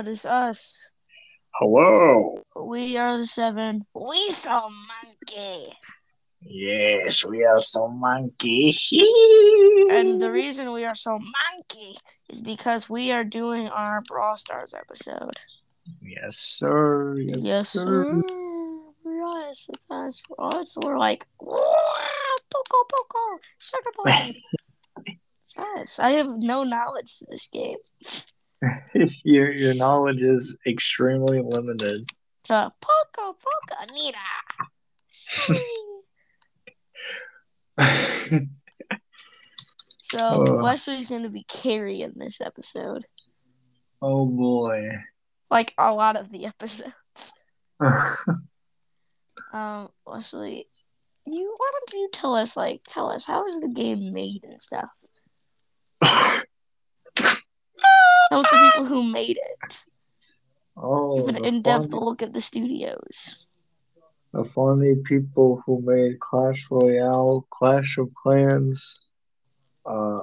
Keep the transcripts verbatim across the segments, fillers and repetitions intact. out, it's us. Hello. We are the Seven. We so monkey. Yes, we are so monkey. And the reason we are so monkey is because we are doing our Brawl Stars episode. Yes, sir. Yes, yes sir. sir. Yes, it's us. Oh, it's we're like, poco, poco, sugar boy. It's us. I have no knowledge to this game. your your knowledge is extremely limited. To poco, poco, Nita. So uh, Wesley's going to be carrying this episode. Oh boy! Like a lot of the episodes. um, Wesley, you why don't you tell us? Like, tell us how is the game made and stuff. Tell us the people who made it. Oh, give an in-depth funny. look at the studios. The funny people who made Clash Royale, Clash of Clans, uh,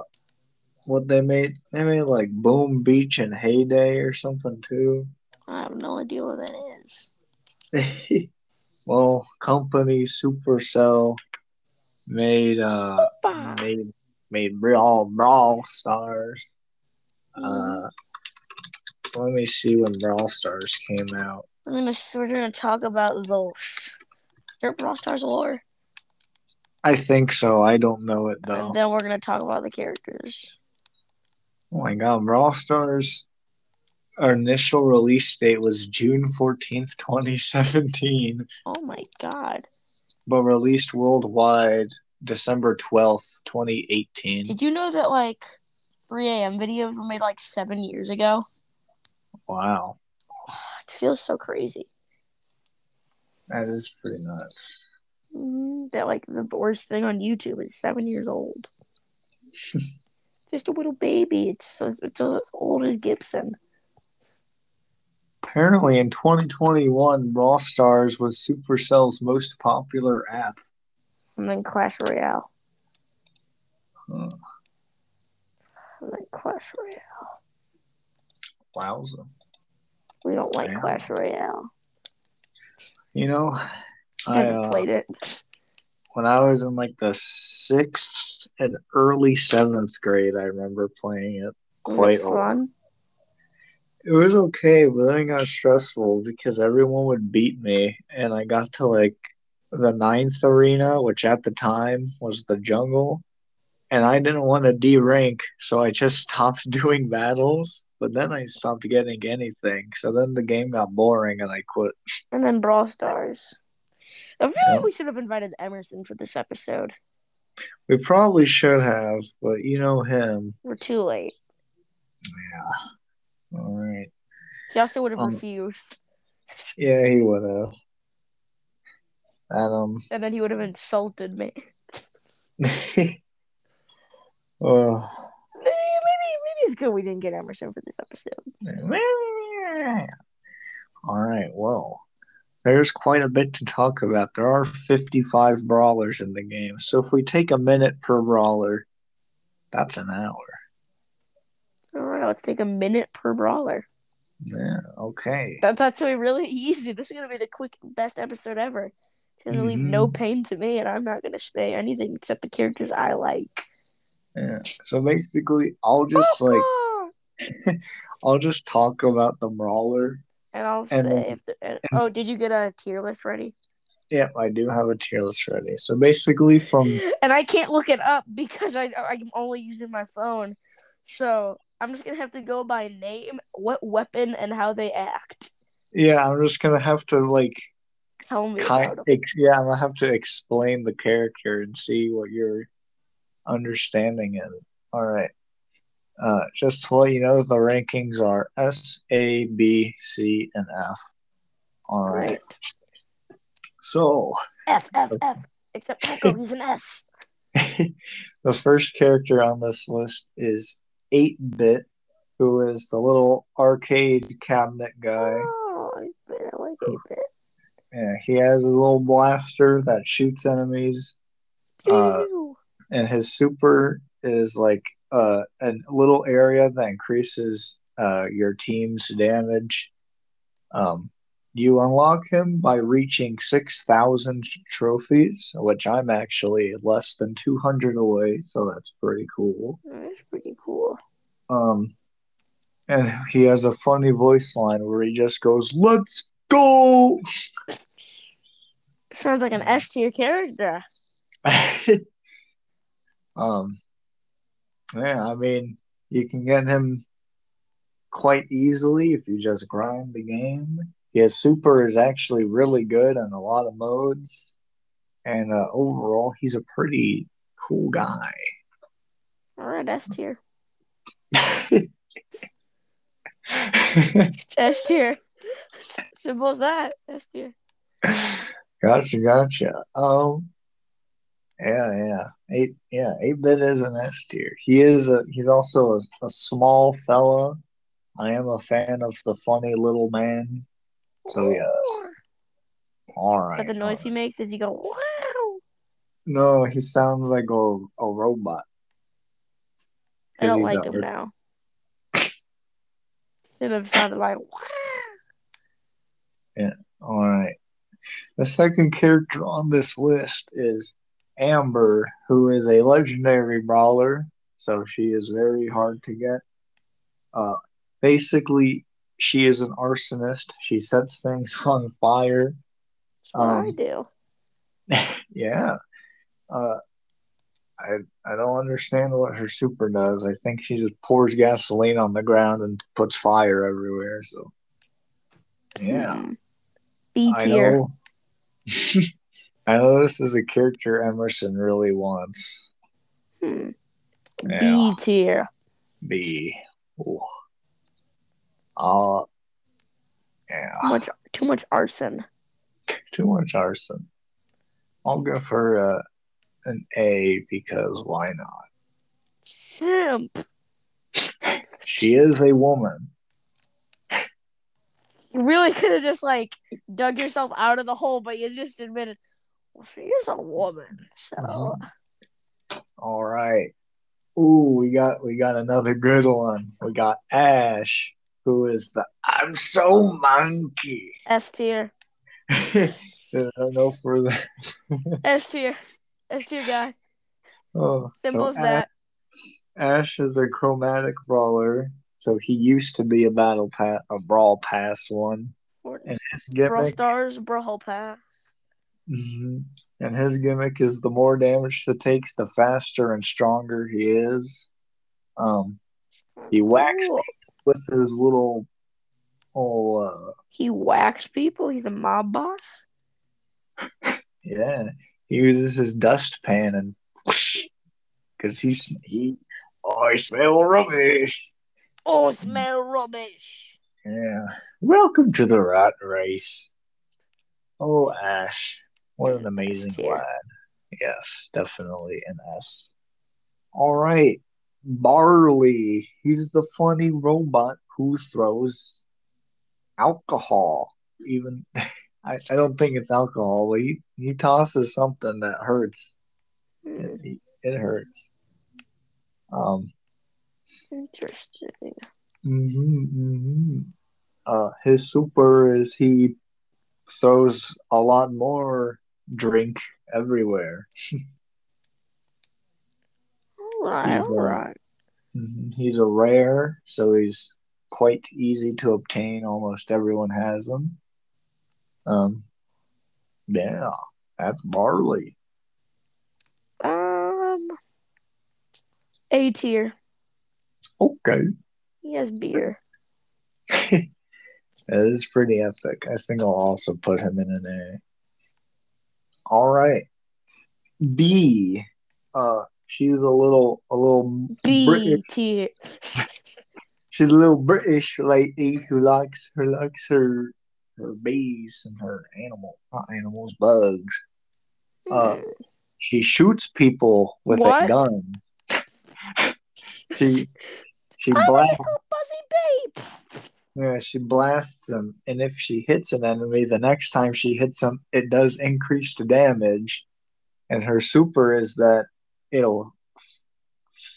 what they made, they made like Boom Beach and Hay Day or something too. I have no idea what that is. Well, company Supercell made uh Super. made made Brawl Brawl Stars. Mm. Uh, let me see when Brawl Stars came out. I'm gonna we're gonna talk about those. Is there Brawl Stars lore? I think so. I don't know it though. And then we're gonna talk about the characters. Oh my god, Brawl Stars! Our initial release date was June fourteenth, twenty seventeen. Oh my god! But released worldwide December twelfth, twenty eighteen. Did you know that like three a.m. videos were made like seven years ago? Wow. It feels so crazy. That is pretty nuts. Mm-hmm. That like the worst thing on YouTube is seven years old. Just a little baby. It's it's as old as Gibson. Apparently, in twenty twenty-one, Brawl Stars was Supercell's most popular app, and then Clash Royale. Huh. And then Clash Royale. Wowza. We don't like Damn. Clash Royale. You know, I uh, played it when I was in like the sixth and early seventh grade. I remember playing it quite a lot. It was okay, but then it got stressful because everyone would beat me, and I got to like the ninth arena, which at the time was the jungle, and I didn't want to de-rank, so I just stopped doing battles. But then I stopped getting anything. So then the game got boring and I quit. And then Brawl Stars. I feel yeah. like we should have invited Emerson for this episode. We probably should have, but you know him. We're too late. Yeah. All right. He also would have um, refused. Yeah, he would have. And, um, and then he would have insulted me. Oh. It's good we didn't get Emerson for this episode. All right, well, there's quite a bit to talk about. There are fifty-five brawlers in the game, so if we take a minute per brawler, that's an hour. All right, let's take a minute per brawler. Yeah, okay. That's actually really easy. This is going to be the quick, best episode ever. It's going to mm-hmm. leave no pain to me, and I'm not going to say anything except the characters I like. Yeah. So basically, I'll just like, I'll just talk about the brawler, and I'll and, say, if the, and, and, "Oh, did you get a tier list ready?" Yeah, I do have a tier list ready. So basically, from and I can't look it up because I I'm only using my phone, so I'm just gonna have to go by name, what weapon, and how they act. Yeah, I'm just gonna have to like tell me. Kind, about ex- yeah, I'm gonna have to explain the character and see what you're. Understanding it. All right. Uh, just to let you know, the rankings are S, A, B, C, and F. All right. right. So. F, F, the, F. Except Echo, he's an S. The first character on this list is eight-Bit, who is the little arcade cabinet guy. Oh, I like eight-Bit. Yeah, he has a little blaster that shoots enemies. Uh, And his super is like uh, a little area that increases uh, your team's damage. Um, you unlock him by reaching six thousand trophies, which I'm actually less than two hundred away, so that's pretty cool. That's pretty cool. Um, and he has a funny voice line where he just goes, "Let's go!" Sounds like an S-tier character. um, yeah, I mean, you can get him quite easily if you just grind the game. His super is actually really good in a lot of modes, and uh, overall, he's a pretty cool guy. All right, S-tier. It's S-tier. Simple as that. S-tier. Gotcha, gotcha. Um, yeah, yeah, eight, yeah. eight-bit is an S tier. He is a. He's also a, a small fella. I am a fan of the funny little man. So yes. All right. But the noise right. he makes is you go wow. No, he sounds like a a robot. I don't like him now. Should have sounded like wow. Yeah. All right. The second character on this list is Amber, who is a legendary brawler, so she is very hard to get. Uh, basically, she is an arsonist. She sets things on fire. That's what um, I do. Yeah. Uh, I I don't understand what her super does. I think she just pours gasoline on the ground and puts fire everywhere. So, yeah. Mm. B tier. I know this is a character Emerson really wants. Hmm. Yeah. B tier. B. Ooh. Uh, yeah. Too much, too much arson. Too much arson. I'll go for uh, an A because why not? Simp. She is a woman. You really could have just, like, dug yourself out of the hole, but you just admitted, well, she is a woman, so. Um, all right. Ooh, we got we got another good one. We got Ash, who is the I'm so monkey. S tier. No further. S tier. S tier guy. Oh, simple so as Ash, that. Ash is a chromatic brawler. So he used to be a battle pass, a brawl pass one, and his gimmick, Brawl Stars, brawl pass. Mm-hmm. And his gimmick is the more damage that takes, the faster and stronger he is. Um, he whacks cool. people with his little, oh. Uh, he whacks people. He's a mob boss. Yeah, he uses his dustpan and because he he oh, I smell rubbish. Oh, smell rubbish. Yeah. Welcome to the rat race. Oh, Ash. What an amazing lad. Yes, definitely an S. All right. Barley. He's the funny robot who throws alcohol. Even, I, I don't think it's alcohol, but he, he tosses something that hurts. Mm. It, it hurts. Um. Interesting. Mm-hmm, mm-hmm. Uh, his super is he throws a lot more drink everywhere. All right, he's, all a, right. Mm-hmm, he's a rare, so he's quite easy to obtain. Almost everyone has him. Um, yeah, that's Barley. Um, A tier. Okay. He has beer. That is pretty epic. I think I'll also put him in an A. All right. B. Uh, she's a little, a little B British. Tier. She's a little British lady who likes, who likes her, her bees and her animal, not animals, bugs. Uh, mm. She shoots people with what? a gun. She. She blasts. Buzzy bee. Yeah, she blasts him, and if she hits an enemy, the next time she hits him, it does increase the damage. And her super is that it'll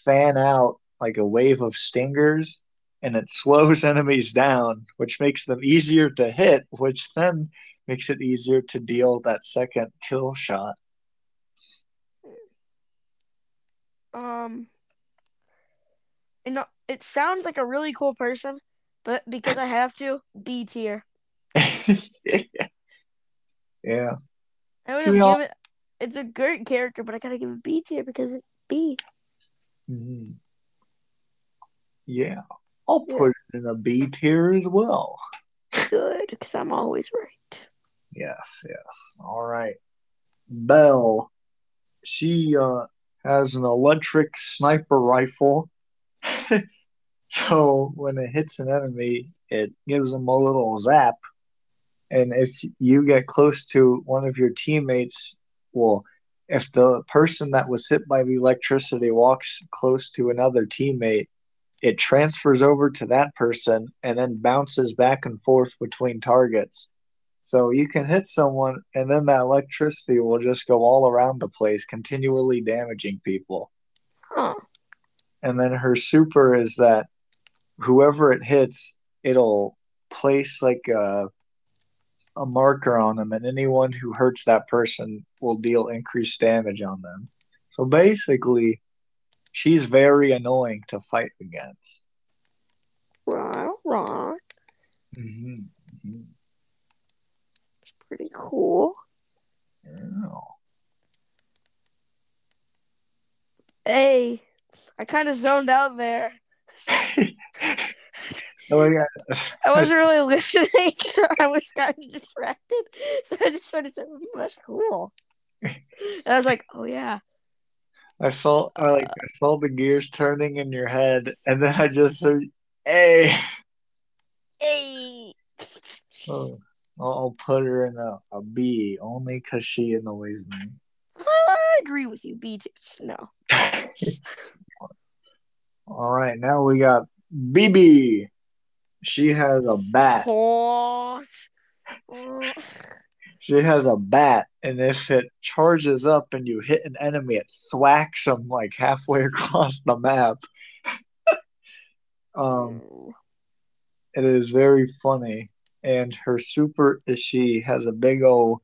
fan out like a wave of stingers, and it slows enemies down, which makes them easier to hit, which then makes it easier to deal that second kill shot. Um, and it sounds like a really cool person, but because I have to, B tier. Yeah. I would have all... given. It's a great character, but I gotta give it B tier because it's B. Mm-hmm. Yeah, I'll yeah. put it in a B tier as well. Good, because I'm always right. Yes, yes. All right. Belle, she uh, has an electric sniper rifle. So when it hits an enemy, it gives them a little zap. And if you get close to one of your teammates, well, if the person that was hit by the electricity walks close to another teammate, it transfers over to that person and then bounces back and forth between targets. So you can hit someone, and then that electricity will just go all around the place, continually damaging people. Huh. And then her super is that whoever it hits, it'll place like a... a marker on them, and anyone who hurts that person will deal increased damage on them. So basically, she's very annoying to fight against. Rock, rock. Mm-hmm. Mm-hmm. It's pretty cool. Yeah. Hey, I kind of zoned out there. Oh, yeah. I wasn't really listening, so I was kind of distracted. So I just started saying, "That's cool." And I was like, "Oh yeah." I saw, I like, uh, I saw the gears turning in your head, and then I just said, "Hey, hey." Oh, I'll put her in a, a B only because she annoys me. I agree with you, B. No. All right, now we got B B. She has a bat. Oh. Oh. She has a bat, and if it charges up and you hit an enemy, it thwacks them like halfway across the map. um, it is very funny. And her super is she has a big old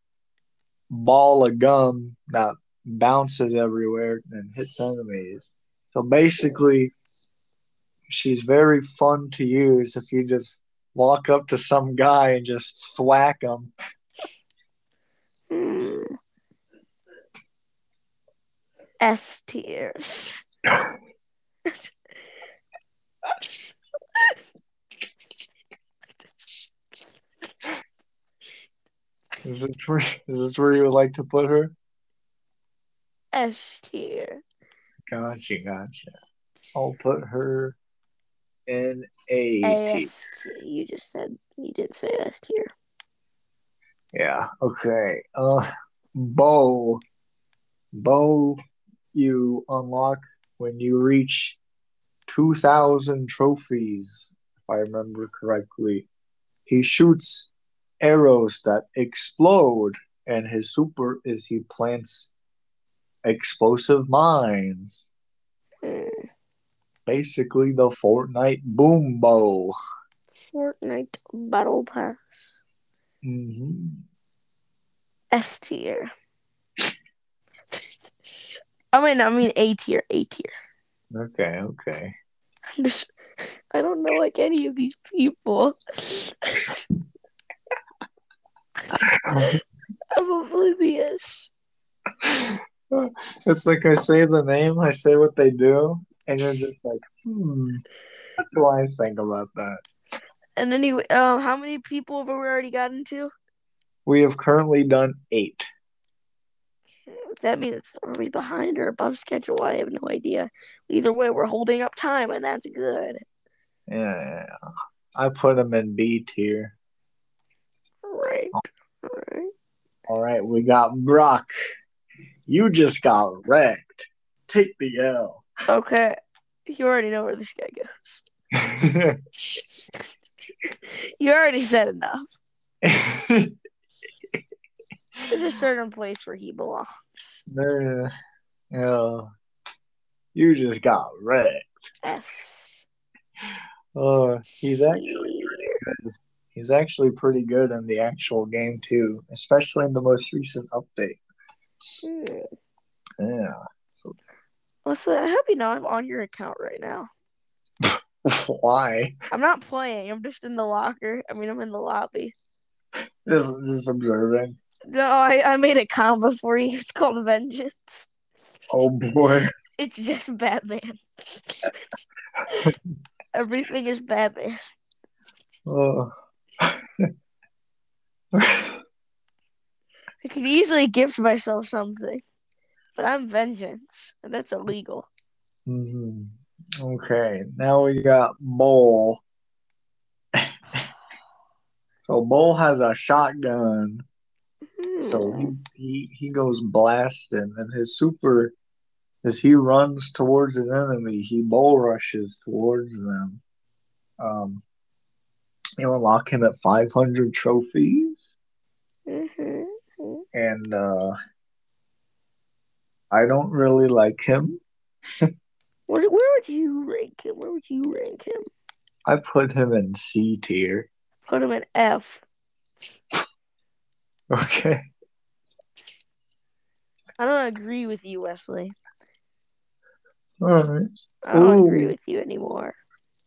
ball of gum that bounces everywhere and hits enemies. So basically, she's very fun to use if you just walk up to some guy and just thwack him. Mm. S tiers. Is it where, is this where you would like to put her? S tier. Gotcha, gotcha. I'll put her... N A T. You just said you didn't say S tier. Yeah. Okay. Uh, Bo. Bo, you unlock when you reach two thousand trophies, if I remember correctly. He shoots arrows that explode, and his super is he plants explosive mines. Mm. Basically, the Fortnite Boom Bow. Fortnite Battle Pass. Mm-hmm. S tier. I mean, I mean A tier, A tier. Okay, okay. I'm just, I don't know like any of these people. I'm oblivious. It's like I say the name, I say what they do. And you're just like, hmm, what do I think about that? And anyway, um, how many people have we already gotten to? We have currently done eight. That means are we behind or above schedule? I have no idea. Either way, we're holding up time, and that's good. Yeah, I put them in B tier. All right. All right. All right, we got Brock. You just got wrecked. Take the L. Okay, you already know where this guy goes. You already said enough. There's a certain place where he belongs. Uh, uh, you just got wrecked. S. Uh, he's actually pretty good. He's actually pretty good in the actual game too, especially in the most recent update. Mm. Yeah. So, well, so I hope you know I'm on your account right now. Why? I'm not playing. I'm just in the locker. I mean, I'm in the lobby. Just, just observing. No, I, I made a combo for you. It's called Vengeance. Oh boy. It's just Batman. Everything is Batman. Oh. I could easily gift myself something, but I'm Vengeance, and that's illegal. Mm-hmm. Okay, now we got Bull. So Bull has a shotgun. Mm. So he, he he goes blasting, and his super, as he runs towards an enemy, he bull rushes towards them. Um, you unlock him at five hundred trophies. Mm-hmm. And uh, I don't really like him. Where, where would you rank him? Where would you rank him? I put him in C tier. Put him in F. Okay. I don't agree with you, Wesley. All right. I don't Ooh. agree with you anymore.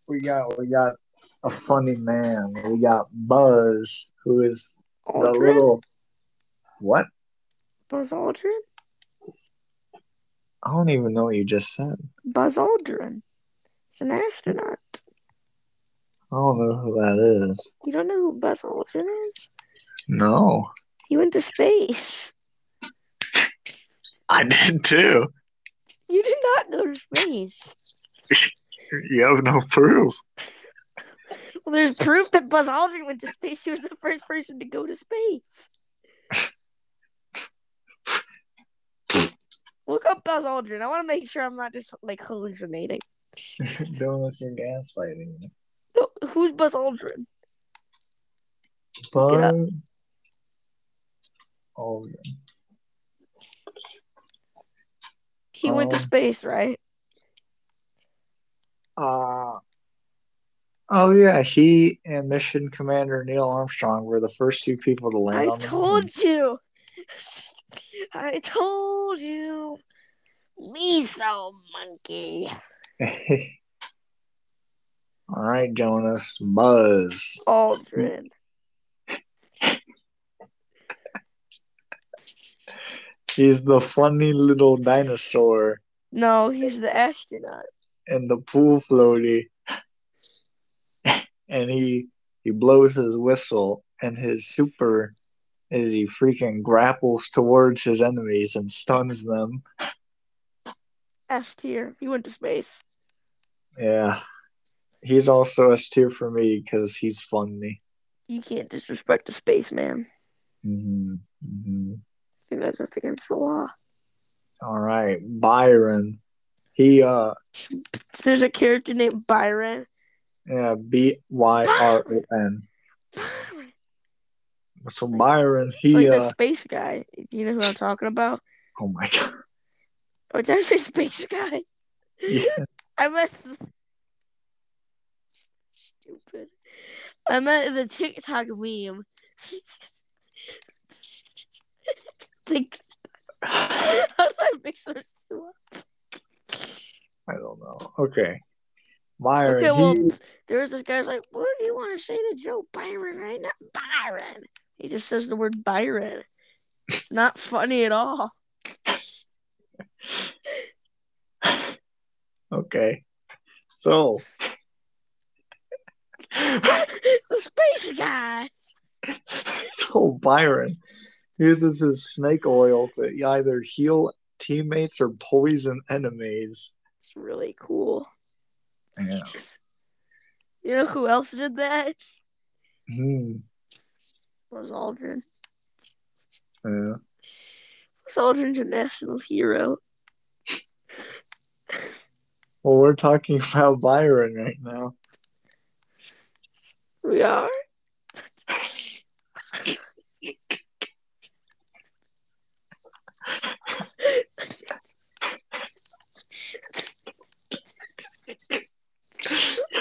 We got we got a funny man. We got Buzz, who is Aldrin? the little what? Buzz Aldrin? I don't even know what you just said. Buzz Aldrin. He's an astronaut. I don't know who that is. You don't know who Buzz Aldrin is? No. He went to space. I did too. You did not go to space. You have no proof. Well, there's proof that Buzz Aldrin went to space. He was the first person to go to space. Look up Buzz Aldrin. I want to make sure I'm not just, like, hallucinating. Don't listen to gaslighting. No, who's Buzz Aldrin? Buzz Aldrin. He um, went to space, right? Uh, oh, yeah. He and Mission Commander Neil Armstrong were the first two people to land I on the moon. I told you. I told you, Lisa Monkey. All right, Jonas, Buzz Aldrin. He's the funny little dinosaur. No, he's the astronaut. And the pool floaty. And he he blows his whistle, and his super. Is he freaking grapples towards his enemies and stuns them. S tier. He went to space. Yeah. He's also S tier for me because he's funny. You can't disrespect a spaceman. Mm-hmm. Mm-hmm. I think that's just against the law. All right. Byron. He, uh... There's a character named Byron. Yeah, B Y R O N. So Byron, he... It's like the uh, space guy. You know who I'm talking about? Oh, my God. Oh, did I say space guy? Yeah. I meant... Stupid. I meant the TikTok meme. Think... How did I mix those two up? I don't know. Okay. Byron, Okay, well, he... there was this guy's like, what do you want to say to Joe Byron right now? Byron. He just says the word Byron. It's not funny at all. Okay. So. The space guys. So Byron uses his snake oil to either heal teammates or poison enemies. It's really cool. Yeah. You know who else did that? Hmm. Buzz Aldrin. Yeah. Buzz Aldrin's a national hero. Well, we're talking about Byron right now. We are?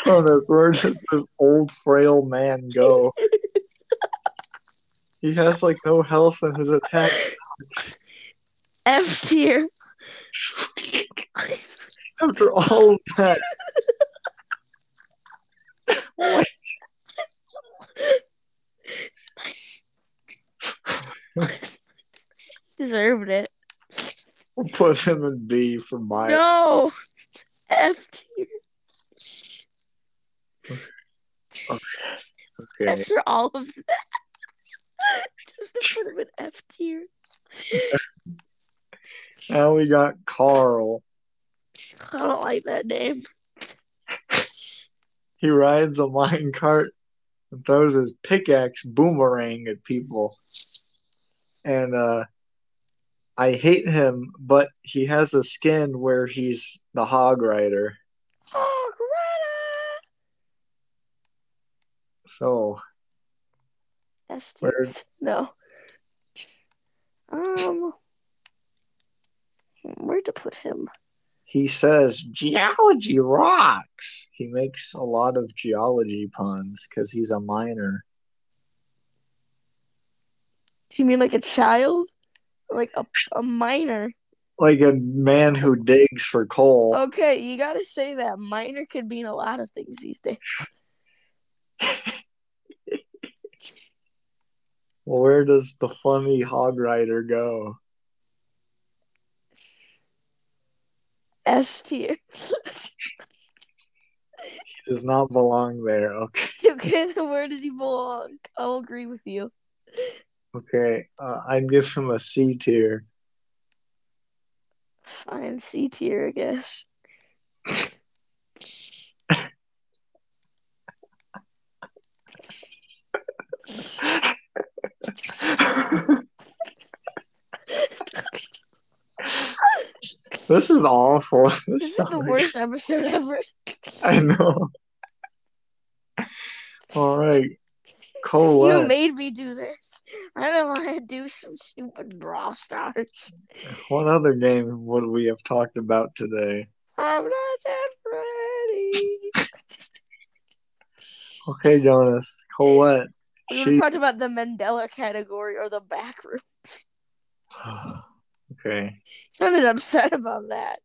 on this. Where does this old frail man go? He has like no health in his attack. F tier. After all of that. What? Deserved it. We'll put him in B for my. No! F tier. Okay. Okay. After all of that. Just to put him in F tier. Now we got Carl. I don't like that name. He rides a minecart and throws his pickaxe boomerang at people. And uh, I hate him, but he has a skin where he's the hog rider. Hog rider! So. That's just, no. Um. Where to put him? He says, geology rocks. He makes a lot of geology puns because he's a miner. Do you mean like a child? Like a, a miner? Like a man who digs for coal. Okay, you gotta say that. Miner could mean a lot of things these days. Well, where does the funny hog rider go? S tier. He does not belong there. Okay. Okay, then where does he belong? I'll agree with you. Okay, uh, I'd give him a C tier. Fine, C tier, I guess. This is awful. This, this is the worst episode ever. I know. All right. Colette. You made me do this. I don't want to do some stupid Brawl Stars. What other game would we have talked about today? I'm not that ready. Okay, Jonas. Colette. We she... talked about the Mandela category or the backrooms. Okay. Sounded upset about that.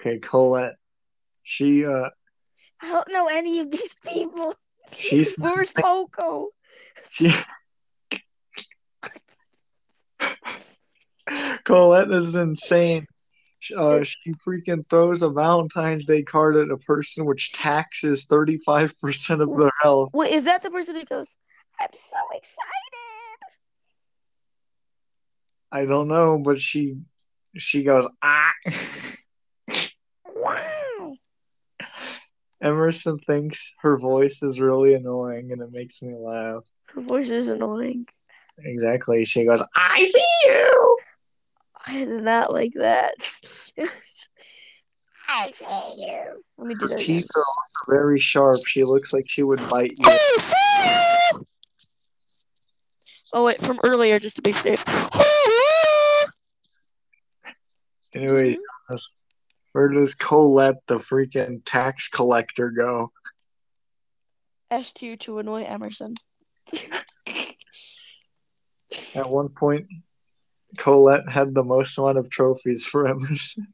Okay, Colette. She, uh... I don't know any of these people. She's... Where's Coco? She... Colette is insane. Uh, she freaking throws a Valentine's Day card at a person which taxes thirty-five percent of their health. Wait, is that the person that goes, I'm so excited? I don't know, but she she goes, ah. Wow. Emerson thinks her voice is really annoying, and it makes me laugh. Her voice is annoying. Exactly. She goes, I see you. I did not like that. I see you. Let me do her teeth are also very sharp. She looks like she would bite you. I see you. Oh, wait, from earlier, just to be safe. Anyway, where does Colette, the freaking tax collector, go? S tier to annoy Emerson. At one point, Colette had the most amount of trophies for Emerson.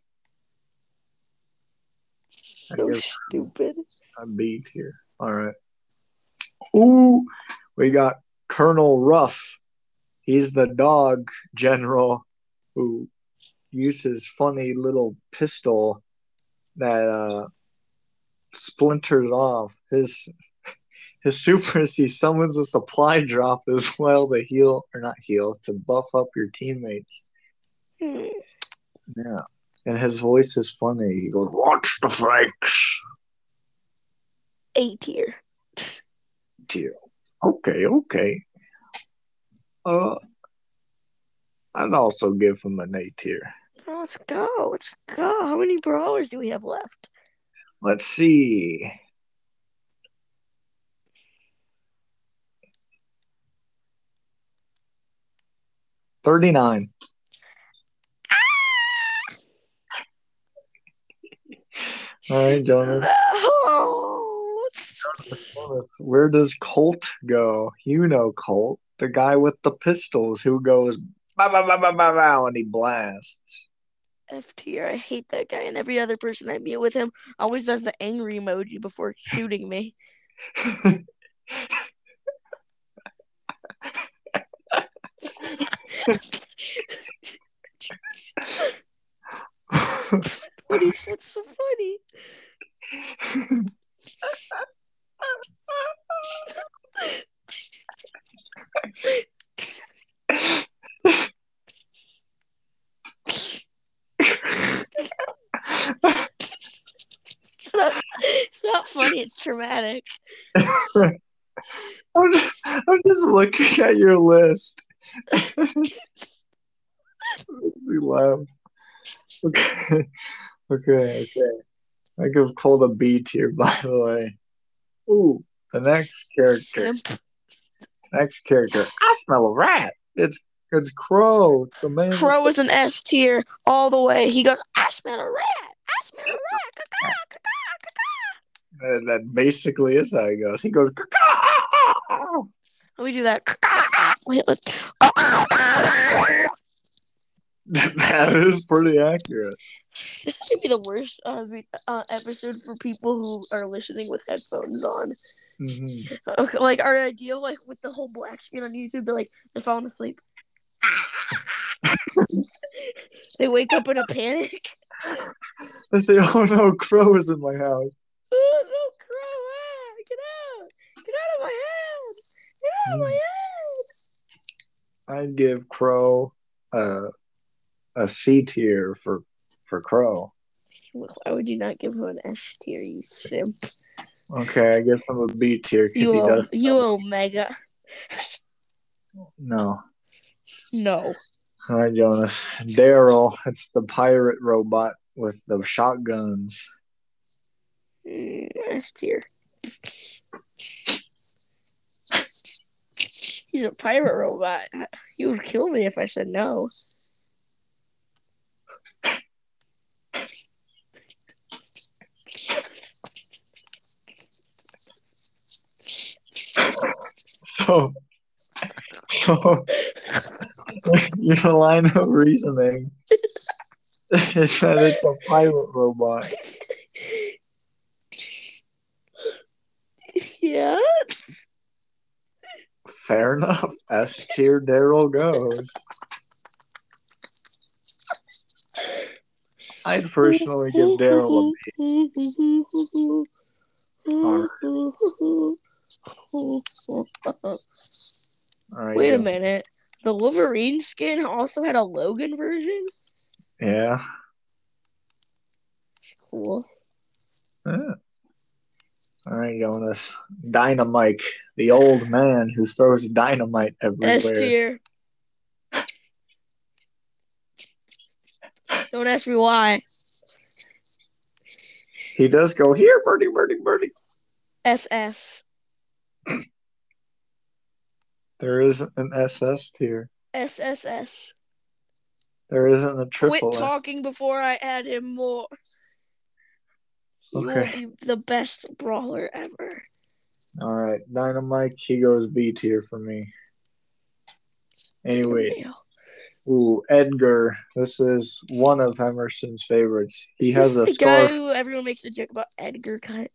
So stupid. I'm beat here. All right. Ooh, we got Colonel Ruff. He's the dog general who uses funny little pistol that uh, splinters off. His his super is he summons a supply drop as well to heal or not heal to buff up your teammates. Hmm. Yeah, and his voice is funny. He goes, "Watch the fakes." A tier. Tier. Okay. Okay. Uh, I'd also give him an A tier. Let's go. Let's go. How many brawlers do we have left? Let's see. thirty-nine. Ah! All right, Jonas. No. Jonas, where does Colt go? You know Colt, the guy with the pistols who goes bow, bow, bow, bow, bow, bow, and he blasts. F T R, I hate that guy, and every other person I meet with him always does the angry emoji before shooting me. What is what's so funny? It's not, it's not funny, it's traumatic. I'm just, I'm just looking at your list. We laugh. Okay, okay, okay. I give Colt a B tier, by the way. Ooh, the next character. Simp. Next character. I smell a rat. It's it's Crow. The man. Crow is an S tier all the way. He goes, I smell a rat. I smell a rat. Caca, caca, caca. And that basically is how he goes. He goes, caca. Let me do that. Wait, let's... That is pretty accurate. This should be the worst uh, uh, episode for people who are listening with headphones on. Mm-hmm. Okay, like our idea, like with the whole black screen on YouTube, they're like they're falling asleep. They wake up in a panic. They say, "Oh no, Crow is in my house." Oh no, Crow! Ah, get out! Get out of my house! Get out of mm. my house! I'd give Crow uh. a C tier for, for Crow. Well, why would you not give him an S tier, you simp? Okay, I guess I'm a B tier because he o- does. You Omega. No. No. All right, Jonas. Daryl, it's the pirate robot with the shotguns. Mm, S tier. He's a pirate robot. He would kill me if I said no. So, so your line of reasoning is that it's a pirate robot. Yeah. Fair enough. S tier Daryl goes. I'd personally give Daryl a B. All right. All right, Wait yeah. a minute. The Wolverine skin also had a Logan version? Yeah. It's cool. Yeah. All right, Jonas. Dynamite, the old man who throws dynamite everywhere. S tier. Don't ask me why. He does go here, birdie, birdie, birdie. S S. There isn't an S S tier. S S S. There isn't a triple. Quit talking before I add him more. Okay. You're the best brawler ever. All right, Dynamite. He goes B tier for me. Anyway. Ooh, Edgar. This is one of Emerson's favorites. He has a scarf. Is this the guy who everyone makes a joke about Edgar cut?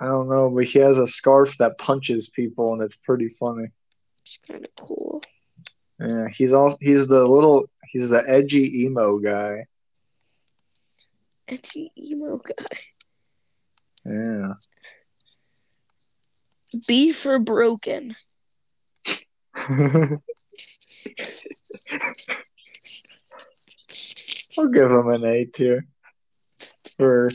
I don't know, but he has a scarf that punches people, and it's pretty funny. It's kind of cool. Yeah, he's also he's the little he's the edgy emo guy. Edgy emo guy. Yeah. B for broken. I'll give him an A tier for.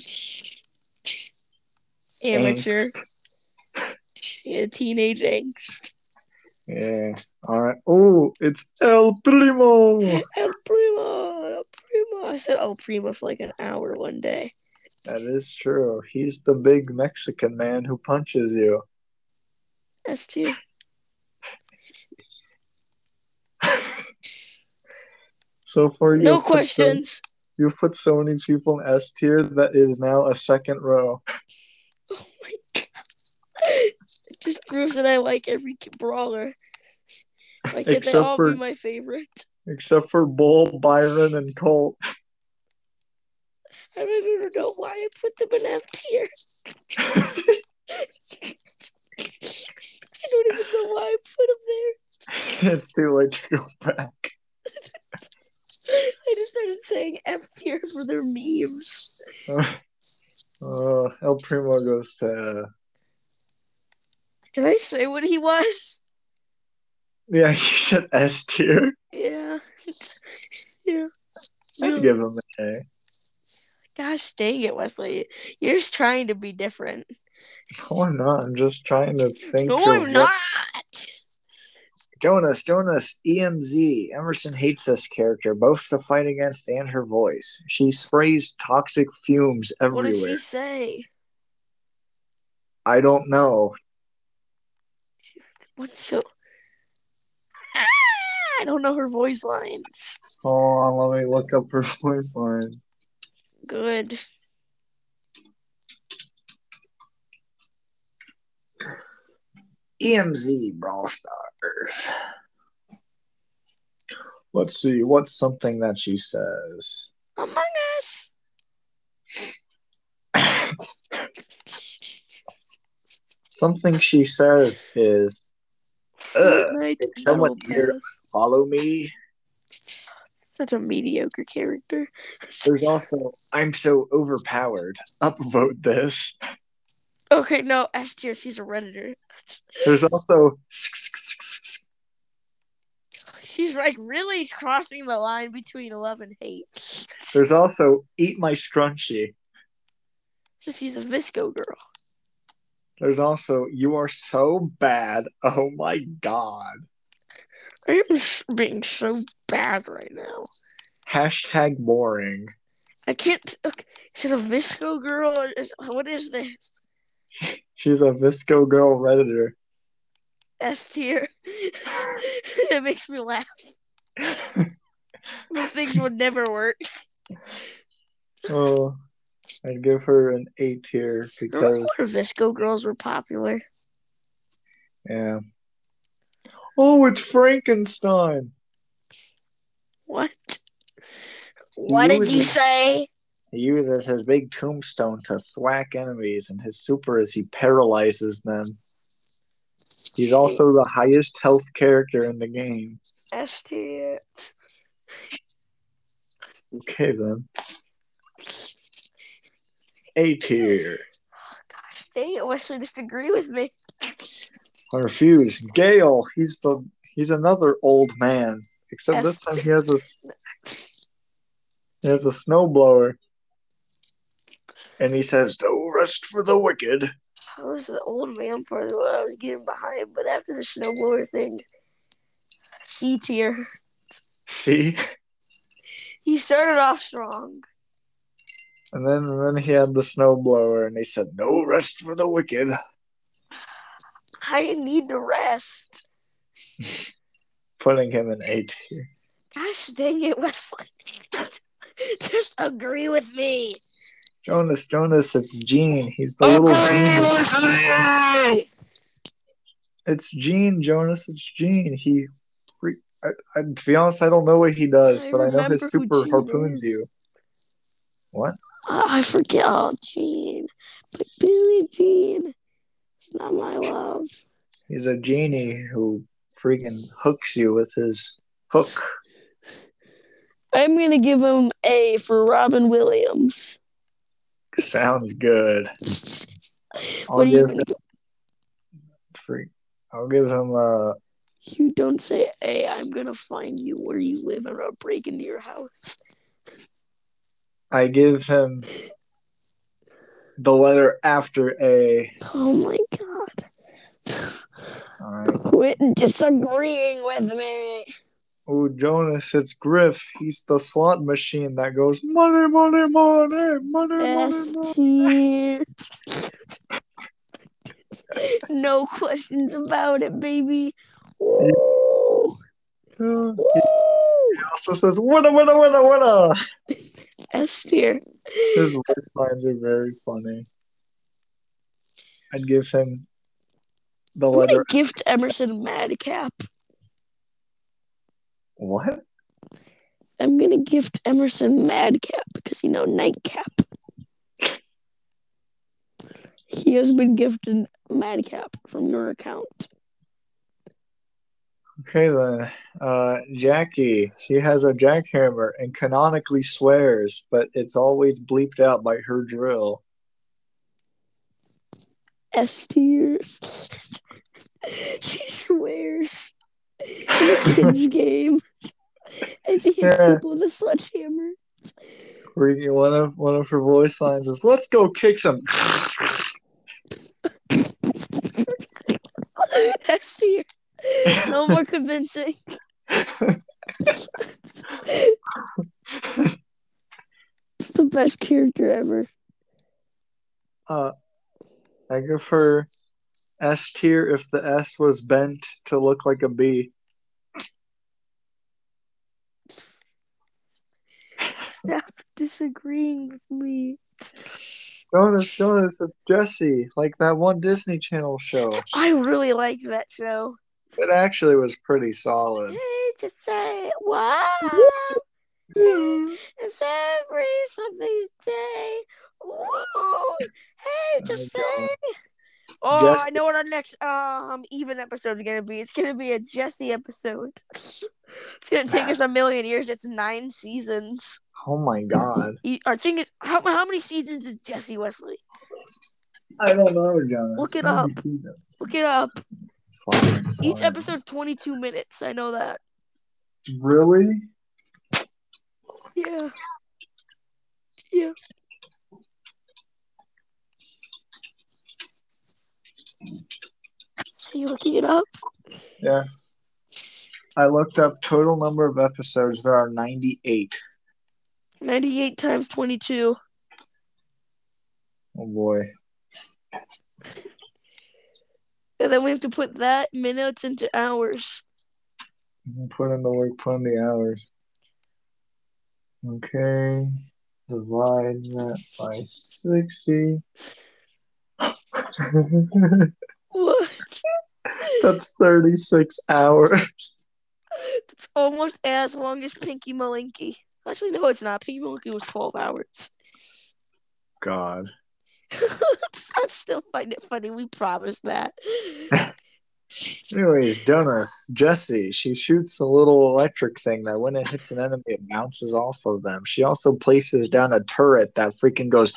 Amateur. Yeah, teenage angst. Yeah. All right. Oh, it's El Primo. El Primo. El Primo. I said El Primo for like an hour one day. That is true. He's the big Mexican man who punches you. That's true. So for you. No questions. You put so many people in S tier that is now a second row. Oh my god. It just proves that I like every brawler. Like, they all for, be my favorite. Except for Bull, Byron, and Colt. I don't even know why I put them in F tier. I don't even know why I put them there. It's too late to go back. I just started saying F tier for their memes. Uh, uh, El Primo goes to... Did I say what he was? Yeah, you said S tier. Yeah. Yeah. I'd um, give him an A. Gosh dang it, Wesley. You're just trying to be different. No, I'm not. I'm just trying to think. No, I'm what... not. Jonas, Jonas, E M Z. Emerson hates this character, both the fight against and her voice. She sprays toxic fumes everywhere. What did she say? I don't know. What's so... Ah, I don't know her voice lines. Hold on, let me look up her voice line. Good. E M Z Brawl Stars. Let's see. What's something that she says? Among Us. Something she says is, ugh, did someone here follow me? Such a mediocre character. There's also, I'm so overpowered. Upvote this. Okay, no, S tier, she's a Redditor. There's also... She's like really crossing the line between love and hate. There's also Eat My Scrunchie. So she's a Visco girl. There's also You Are So Bad. Oh my god. I am being so bad right now. Hashtag boring. I can't... Okay. Is it a Visco girl? What is this? She's a Visco Girl Redditor. S tier. It makes me laugh. Those things would never work. Oh, I'd give her an A tier because... Remember when Visco Girls were popular? Yeah. Oh, it's Frankenstein! What? What did you say? He uses his big tombstone to thwack enemies, and his super is he paralyzes them. He's also the highest health character in the game. S tier. Okay, then. A tier. Oh, gosh, dang it, Wesley, just agree with me. I refuse. Gale, he's the he's another old man, except S- this time he has a he has a snowblower. And he says, no rest for the wicked. I was the old man part of what I was getting behind, but after the snowblower thing, C tier. C? He started off strong. And then, and then he had the snowblower, and he said, no rest for the wicked. I need to rest. Putting him in A tier. Gosh dang it, Wesley. Just agree with me. Jonas, Jonas, it's Gene. He's the little Gene. It's Gene, Jonas. It's Gene. He, freak, I, I, to be honest, I don't know what he does, I but I know his super harpoons is. You. What? Oh, I forget. Oh, Gene. But Billy Gene, it's not my love. He's a genie who freaking hooks you with his hook. I'm going to give him A for Robin Williams. Sounds good. I'll give him free. I'll give him a. You don't say A. I'm gonna find you where you live and I'll break into your house. I give him the letter after A. Oh my god! All right. Quit disagreeing with me. Oh, Jonas, it's Griff. He's the slot machine that goes, money, money, money, money, S- money, money. No questions about it, baby. Woo. Yeah. Woo. He also says, winner, winner, winner, winner. S tier. His voice lines are very funny. I'd give him the I'm letter. Gift Emerson a madcap. What? I'm gonna gift Emerson madcap because you know nightcap. He has been gifted madcap from your account. Okay then, uh, Jackie. She has a jackhammer and canonically swears, but it's always bleeped out by her drill. S tier. She swears in a kids' game, and she hits yeah. people with a sledgehammer. One of one of her voice lines is "Let's go kick some." S tier. No more convincing. It's the best character ever. Uh, I give her S tier if the S was bent to look like a B. Stop disagreeing with me. Jonas, Jonas, it's Jessie, like that one Disney Channel show. I really liked that show. It actually was pretty solid. Hey, just say wow. Yeah. It's every something's day. Whoa. Hey, just say. Oh, Jessie. I know what our next um even episode is gonna be. It's gonna be a Jessie episode. It's gonna take us a million years. It's nine seasons. Oh my god! I think how how many seasons is Jessie Wesley? I don't know, Jonas. Look it up. Look it up. Fine, fine. Each episode's twenty-two minutes. I know that. Really? Yeah. Yeah. Are you looking it up? Yes. I looked up total number of episodes. There are ninety-eight. ninety-eight times twenty-two. Oh, boy. And then we have to put that minutes into hours. Put in the work, put in the hours. Okay. Divide that by sixty. What? That's thirty-six hours. That's almost as long as Pinky Malinky. Actually, no, it's not. Pinky Malinky was twelve hours. God. I still find it funny. We promised that. Anyways, Jonas, Jessie, she shoots a little electric thing that when it hits an enemy, it bounces off of them. She also places down a turret that freaking goes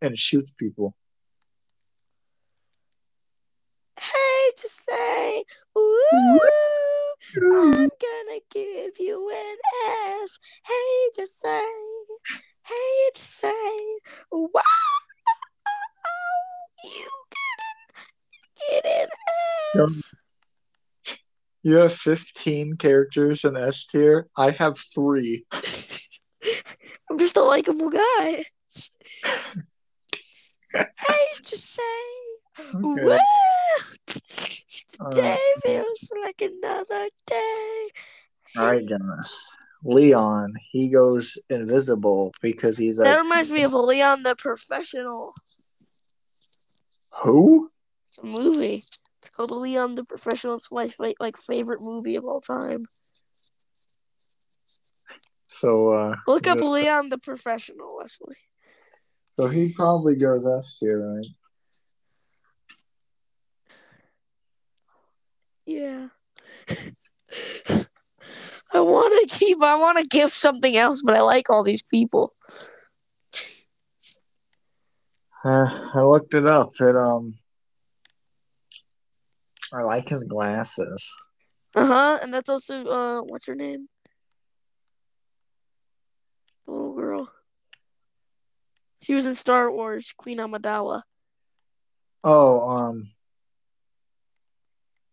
and shoots people. Hey, just say, woo! I'm gonna give you an S. Hey, just say. Hey, it's say, wow, you get an, get an S. You have fifteen characters in S tier. I have three. I'm just a likable guy. Hey, just say, okay. Wow, today right. feels like another day. All right, Jonas. Leon, he goes invisible because he's a... That reminds me of Leon the Professional. Who? It's a movie. It's called Leon the Professional. It's my like favorite movie of all time. So uh look up the, Leon the Professional, Wesley. So he probably goes S tier, right? Yeah. I want to keep, I want to give something else, but I like all these people. Uh, I looked it up. It, um, I like his glasses. Uh-huh, and that's also, uh, what's her name? The little girl. She was in Star Wars, Queen Amidala. Oh, um,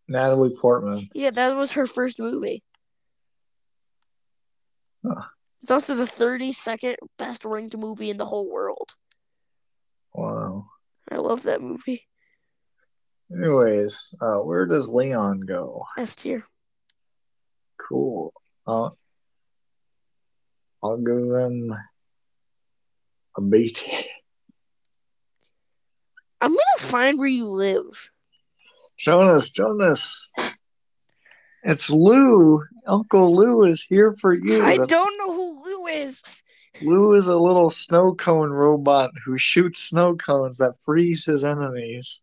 Natalie Portman. Yeah, that was her first movie. It's also the thirty-second best ranked movie in the whole world. Wow. I love that movie. Anyways, uh, where does Leon go? S tier. Cool. Uh, I'll give them a beating. I'm going to find where you live. Jonas, Jonas. It's Lou. Uncle Lou is here for you. I don't know who Lou is. Lou is a little snow cone robot who shoots snow cones that freeze his enemies.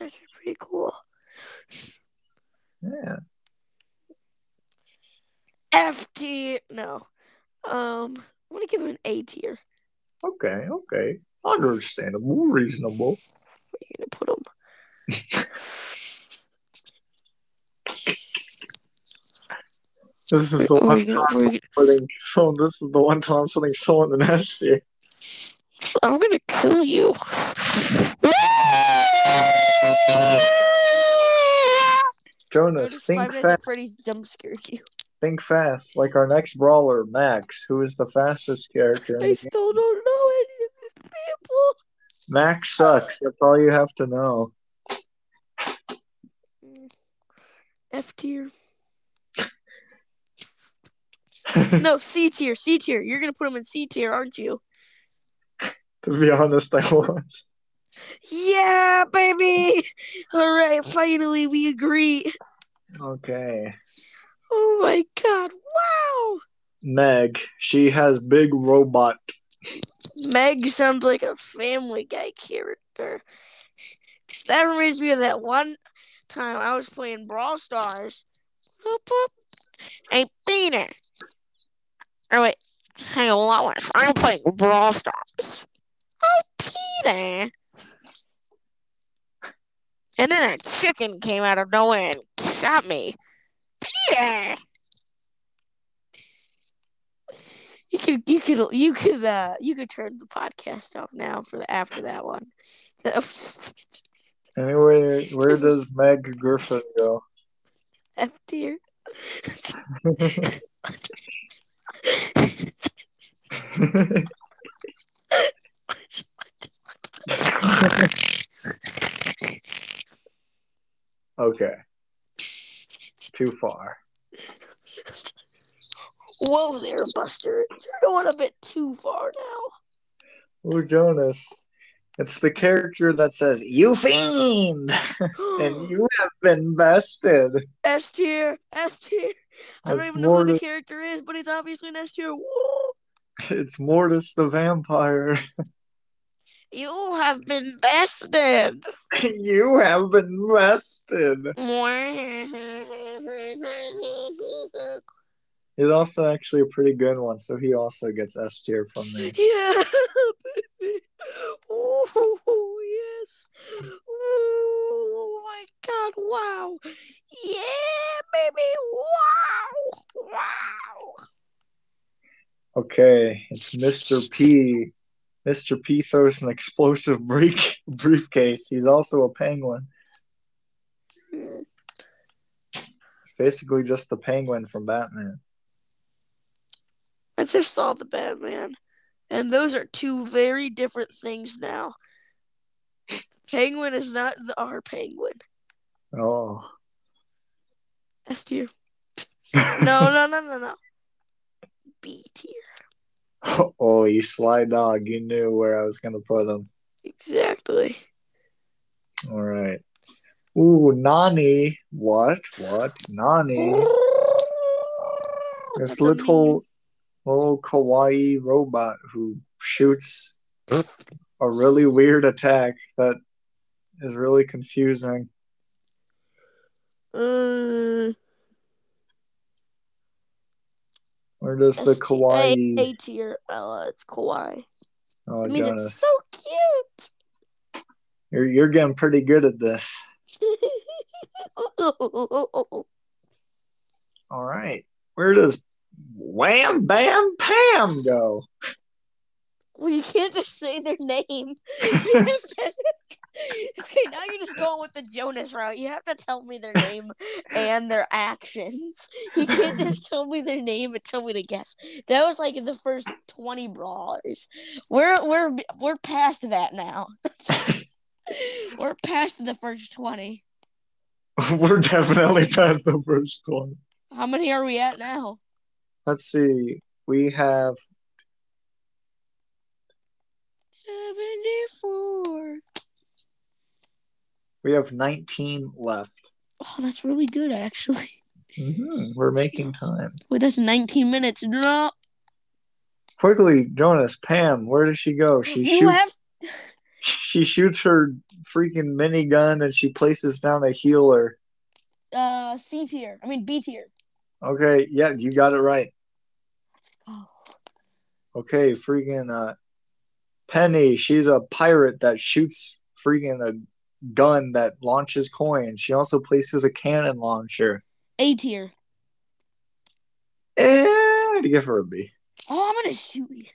That's pretty cool. Yeah. F-tier. No. Um, I'm going to give him an A tier. Okay, okay. Understandable, reasonable. Where are you going to put him? This is the one time I'm putting so this is the one time I'm putting someone in the nest here. I'm gonna kill you. Jonas, think fast. Freddy's jump scared you. Think fast, like our next brawler, Max, who is the fastest character. I still don't know any of these people. Max sucks. That's all you have to know. F tier. No, C tier, C tier. You're going to put him in C tier, aren't you? To be honest, I was. Yeah, baby! All right, finally, we agree. Okay. Oh, my God. Wow! Meg. She has big robot. Meg sounds like a Family Guy character. Because that reminds me of that one time I was playing Brawl Stars. Hey, Peter. Oh, wait. Hey, Lois. I'm playing Brawl Stars. Oh, Peter. And then a chicken came out of nowhere and shot me. Peter! You could, you could, you could, uh, you could turn the podcast off now for the, after that one. Anyway, where does Meg Griffin go? F tier. Okay. Too far. Whoa there, Buster. You're going a bit too far now. Ooh, Jonas. It's the character that says, "You fiend!" And you have been bested. S tier. S tier. I don't it's even know Mortis. Who the character is, but it's obviously next year. Whoa. It's Mortis the vampire. You have been bested. You have been bested. It's also actually a pretty good one, so he also gets S tier from me. Yeah, baby. Oh, yes. Oh, my God. Wow. Yeah, baby. Wow. Wow. Okay, it's Mister P. Mister P throws an explosive break- briefcase. He's also a penguin. It's basically just the Penguin from Batman. I just saw the Batman. And those are two very different things now. Penguin is not the, our Penguin. Oh. S tier. No, no, no, no, no. B tier. Oh, you sly dog. You knew where I was going to put him. Exactly. All right. Ooh, Nani. What? What? Nani. This little, little kawaii robot who shoots a really weird attack that is really confusing. Uh... Where does the kawaii... A, a tier, Ella. It's kawaii. Oh, it means Jonas. It's so cute. You're you're getting pretty good at this. All right. Where does Wham Bam Pam go? Well, you can't just say their name. Okay, now you're just going with the Jonas route. You have to tell me their name and their actions. You can't just tell me their name and tell me to guess. That was like in the first twenty brawlers. We're we're we're past that now. We're past the first twenty. We're definitely past the first twenty. How many are we at now? Let's see. We have seventy-four. We have nineteen left. Oh, that's really good, actually. Mm-hmm. We're making time. Wait, that's nineteen minutes. No. Quickly, Jonas, Pam, where does she go? She you shoots. Have... She shoots her freaking minigun and she places down a healer. Uh, C tier. I mean B tier. Okay, yeah, you got it right. Let's go. Okay, freaking uh, Penny. She's a pirate that shoots freaking a gun that launches coins. She also places a cannon launcher. A tier. Eh, I'm gonna give her a B. Oh, I'm gonna shoot you.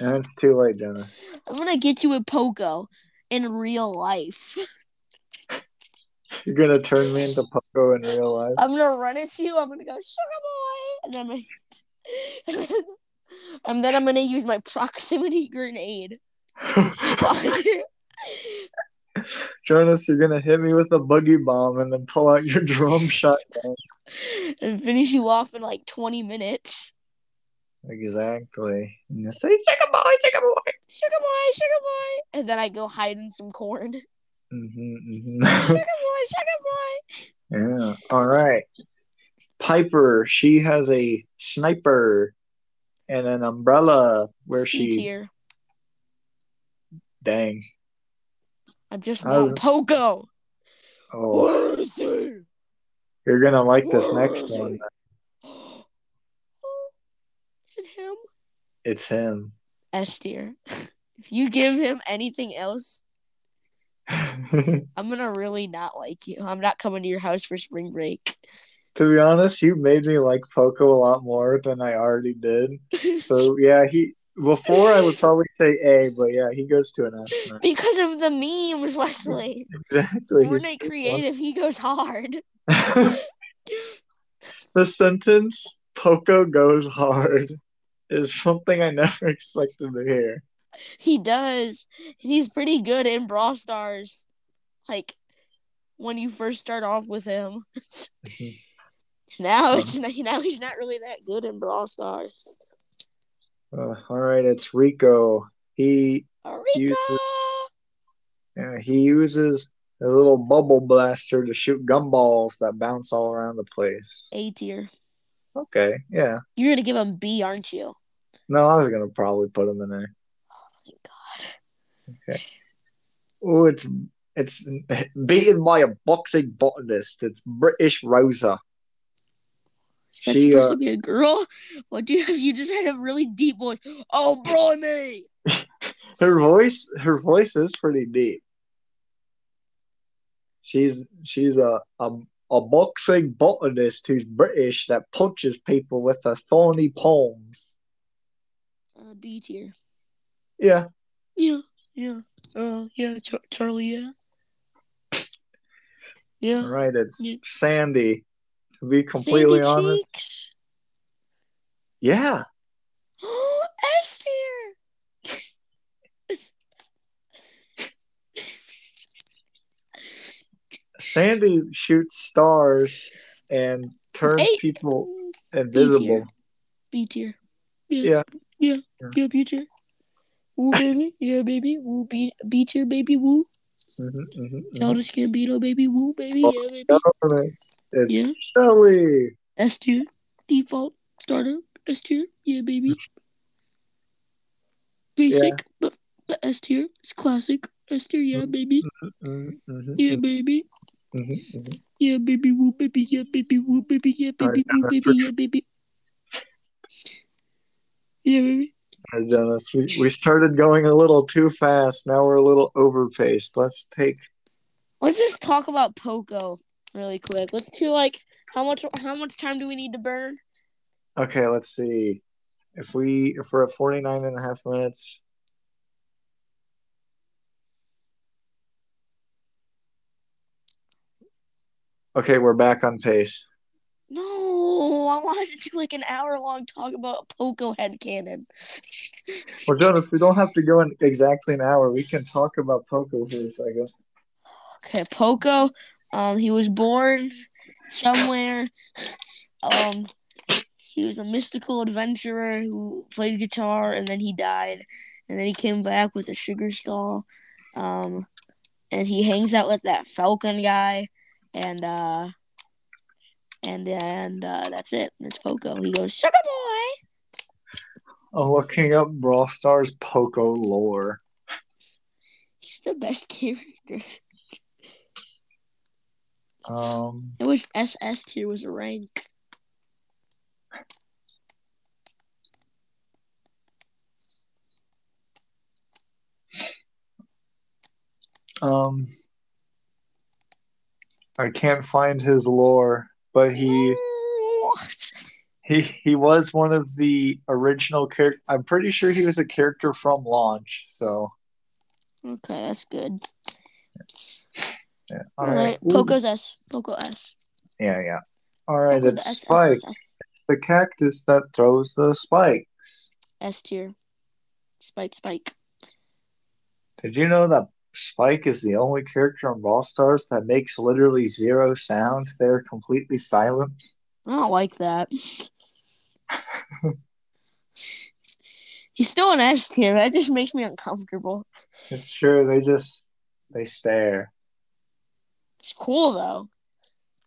And it's too late, Dennis. I'm gonna get you a Poco in real life. You're gonna turn me into Poco in real life? I'm gonna run at you. I'm gonna go, sugar boy! And then I'm gonna, and then, and then I'm gonna use my proximity grenade. Jonas, you're gonna hit me with a buggy bomb and then pull out your drum shotgun. And finish you off in like twenty minutes. Exactly. And you say, sugar boy, sugar boy, sugar boy, sugar boy. And then I go hide in some corn. Mm-hmm, mm-hmm. Sugar boy, sugar boy. Yeah. All right. Piper, she has a sniper and an umbrella where C-tier. She. Tier. Dang. I just want was... Poco. Oh. Where is he? You're going to like this where next one. Is it him? It's him. S tier. If you give him anything else, I'm gonna really not like you. I'm not coming to your house for spring break. To be honest, you made me like Poco a lot more than I already did. So yeah, he before I would probably say A, but yeah, he goes to an S. Because of the memes, Wesley. Exactly. We're not creative. He goes hard. The sentence Poco goes hard is something I never expected to hear. He does. He's pretty good in Brawl Stars. Like, when you first start off with him. now it's now he's not really that good in Brawl Stars. Uh, all right, it's Rico. He Rico! Uses, yeah, he uses a little bubble blaster to shoot gumballs that bounce all around the place. A tier. Okay, yeah. You're going to give him B, aren't you? No, I was going to probably put him in there. Oh, thank God. Okay. Oh, it's it's beaten by a boxing botanist. It's British Rosa. Is that she, supposed uh, to be a girl? What do you have? You just had a really deep voice. Oh, bro, me! her voice her voice is pretty deep. She's, she's a... a A boxing botanist who's British that punches people with her thorny palms. Uh, B tier. Yeah. Yeah, yeah. Uh, yeah, Char- Charlie, yeah. Yeah. All right, it's yeah. Sandy. To be completely Sandy honest. Cheeks. Yeah. Oh, S tier! Sandy shoots stars and turns hey, people invisible. B tier. Yeah. Yeah. Yeah. Yeah. B tier. Woo, baby. Yeah, baby. Woo, B, B tier, baby. Woo. Mm-hmm, mm-hmm, Y'all just can't beat no baby. Woo, baby. Oh, yeah, baby. Right. It's yeah. Shelly. S tier. Default starter. S tier. Yeah, baby. Basic, yeah. but, but S tier. It's classic. S tier. Yeah, baby. Mm-hmm, mm-hmm, yeah, baby. Mm-hmm, mm-hmm. Yeah, baby, woo, baby, yeah, baby, woo, baby, yeah, baby, woo, baby, yeah, baby. Yeah, baby. All right, Jonas, we, we started going a little too fast. Now we're a little overpaced. Let's take... Let's just talk about Poco really quick. Let's do, like, how much How much time do we need to burn? Okay, let's see. If, we, if we're at forty-nine and a half minutes... Okay, we're back on pace. No, I wanted to do like an hour-long talk about a Poco headcanon. Well, Jonas, we don't have to go in exactly an hour. We can talk about Poco for a second. Okay, Poco, um, he was born somewhere. Um, He was a mystical adventurer who played guitar, and then he died. And then he came back with a sugar skull. Um, and he hangs out with that Falcon guy. And uh, and and uh, that's it. It's Poco. He goes, "Sugar boy!" Oh, looking up Brawl Stars Poco lore. He's the best character. um, I wish S S tier was a rank. Um, I can't find his lore, but he what? he he was one of the original characters. I'm pretty sure he was a character from launch. So okay, that's good. Yeah. Yeah. All, All right, right. Poco's S. Poco S. Yeah, yeah. All right, Poco it's S, Spike. S, S, S. It's the cactus that throws the spikes. S tier. Spike, Spike. Did you know that Spike is the only character on Brawl Stars that makes literally zero sound? They're completely silent. I don't like that. He's still an S tier. That just makes me uncomfortable. It's true. They just they stare. It's cool though.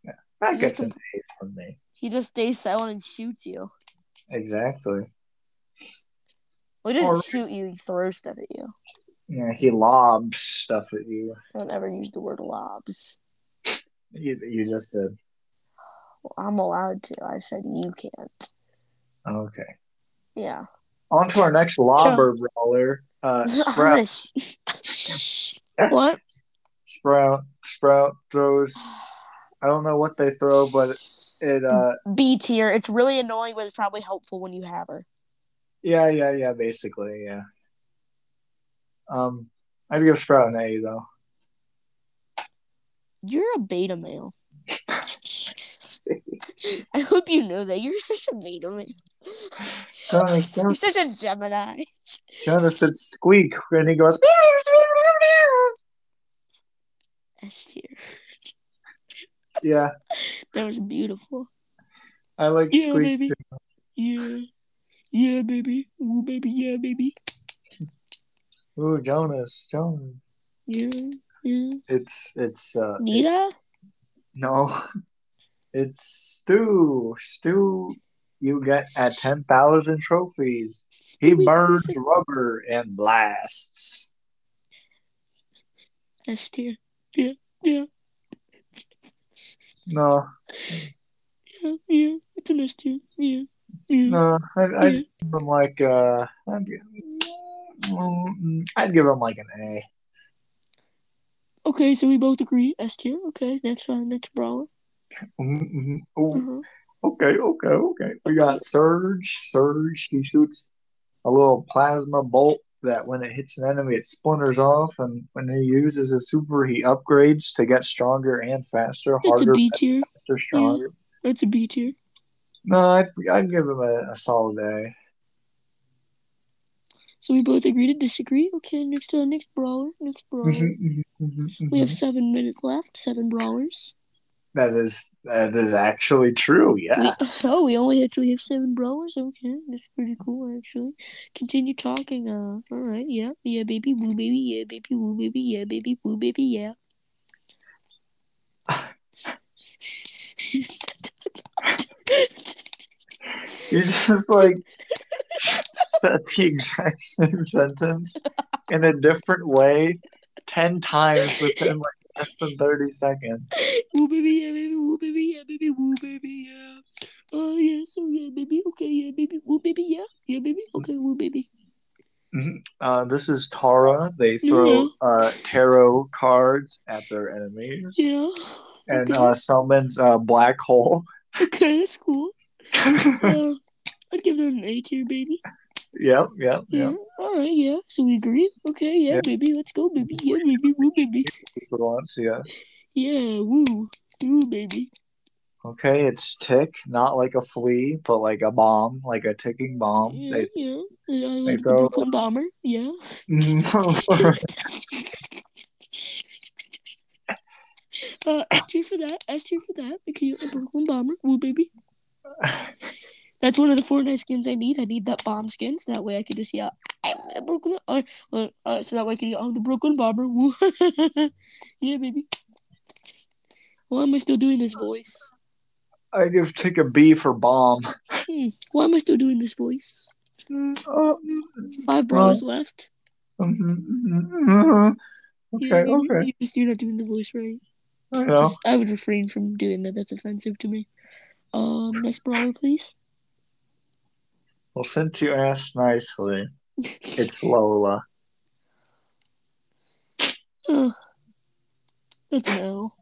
Yeah, that he gets an A from me. He just stays silent and shoots you. Exactly. Well, he doesn't or... shoot you. He throws stuff at you. Yeah, he lobs stuff at you. Don't ever use the word lobs. You, you just did. Well, I'm allowed to. I said you can't. Okay. Yeah. On to our next lobber yeah. brawler, uh, Sprout. Sh- what? Sprout. Sprout throws. I don't know what they throw, but it. it uh... B tier. It's really annoying, but it's probably helpful when you have her. Yeah, yeah, yeah. Basically, yeah. Um, I'd give Sprout an A, though. You're a beta male. I hope you know that. You're such a beta male. Jonas, You're Jonas, such a Gemini. Jonas said squeak, and he goes... S tier. Yeah. That was beautiful. I like yeah, squeak, baby. Too. Yeah. Yeah, baby. Ooh, baby. Yeah, baby. Ooh, Jonas, Jonas. Yeah, yeah. It's, it's, uh... Nita? It's, no. It's Stu. Stu, you get at ten thousand trophies. He Stewie burns Griffin. Rubber and blasts. S tier. Yeah, yeah. No. Yeah, yeah. It's an S tier. Yeah, yeah. No, I, I yeah. I'm like, uh... I'm, I'd give him like an A. Okay, so we both agree. S tier. Okay, next one, next brawler. Mm-hmm. Oh. Uh-huh. Okay, okay, okay. We got Surge. Surge, he shoots a little plasma bolt that when it hits an enemy, it splinters off. And when he uses his super, he upgrades to get stronger and faster. That's harder, a B tier. Faster, stronger. Yeah, that's a B tier. No, I'd, I'd give him a, a solid A. So we both agree to disagree. Okay, next to uh, next brawler, next brawler. Mm-hmm, mm-hmm, mm-hmm. We have seven minutes left. Seven brawlers. That is that is actually true. Yeah. We, oh, we only actually have seven brawlers. Okay, that's pretty cool. Actually, continue talking. Uh, all right. Yeah, yeah, baby, woo, baby, yeah, baby, woo, baby, yeah, baby, woo, baby, yeah. You're just like. Said the exact same sentence in a different way ten times within like less than thirty seconds. Woo baby yeah baby woo baby yeah baby woo baby yeah. Oh yeah, so yeah baby, okay yeah baby woo baby yeah yeah baby okay woo baby. Mm-hmm. Uh, this is Tara. They throw yeah. uh, tarot cards at their enemies. Yeah. And okay. uh, summons a black hole. Okay, that's cool. uh, I'd give that an A tier, baby. Yep, yep, yeah. Yep. All right, yeah. So we agree. Okay, yeah, yep. Baby. Let's go, baby. Yeah, baby. Woo, baby. For once, yeah. Yeah, woo. Woo, baby. Okay, it's tick. Not like a flea, but like a bomb. Like a ticking bomb. Yeah, they, yeah. yeah. I like the Brooklyn Bomber. Yeah. uh, S tier for that. S tier for that. Okay, a Brooklyn Bomber. Woo, baby. That's one of the Fortnite skins I need. I need that bomb skins. That way I could just yell, I'm Brooklyn. Or, or, or, so that way I could yell, I'm the Brooklyn Bomber. Yeah, baby. Why am I still doing this voice? I give take a B for bomb. Hmm. Why am I still doing this voice? Five brothers um, left. Um, okay, yeah, maybe, okay. You're, just, you're not doing the voice right. I know. Just, I would refrain from doing that. That's offensive to me. Um, next brawler, please. Well, since you asked nicely, it's Lola. Uh, that's an L.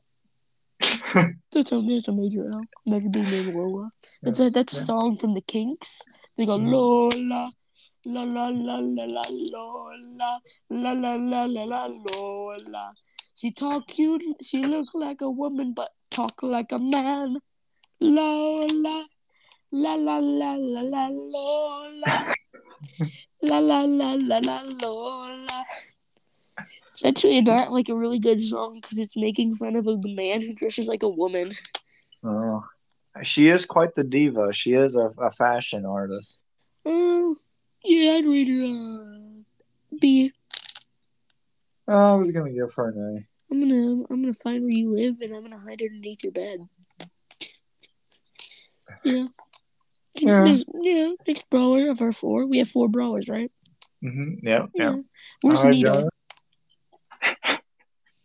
that's, a, that's a major L. Major B, major Lola. That's a, that's a song from The Kinks. They go, Lola, la la la la la Lola, la la la la la Lola. She talk cute, she look like a woman, but talk like a man. Lola, la la la la la Lola, la la la la la Lola. It's actually not like a really good song because it's making fun of a man who dresses like a woman. Oh, she is quite the diva. She is a, a fashion artist. Um, yeah, I'd read her uh, B. Oh, I was gonna give her an A. I'm gonna, I'm gonna find where you live and I'm gonna hide underneath your bed. Yeah. Yeah. Next, yeah. Next brawler of our four. We have four brawlers, right? Mm-hmm. Yeah. Yeah. yeah. Where's right, Nita?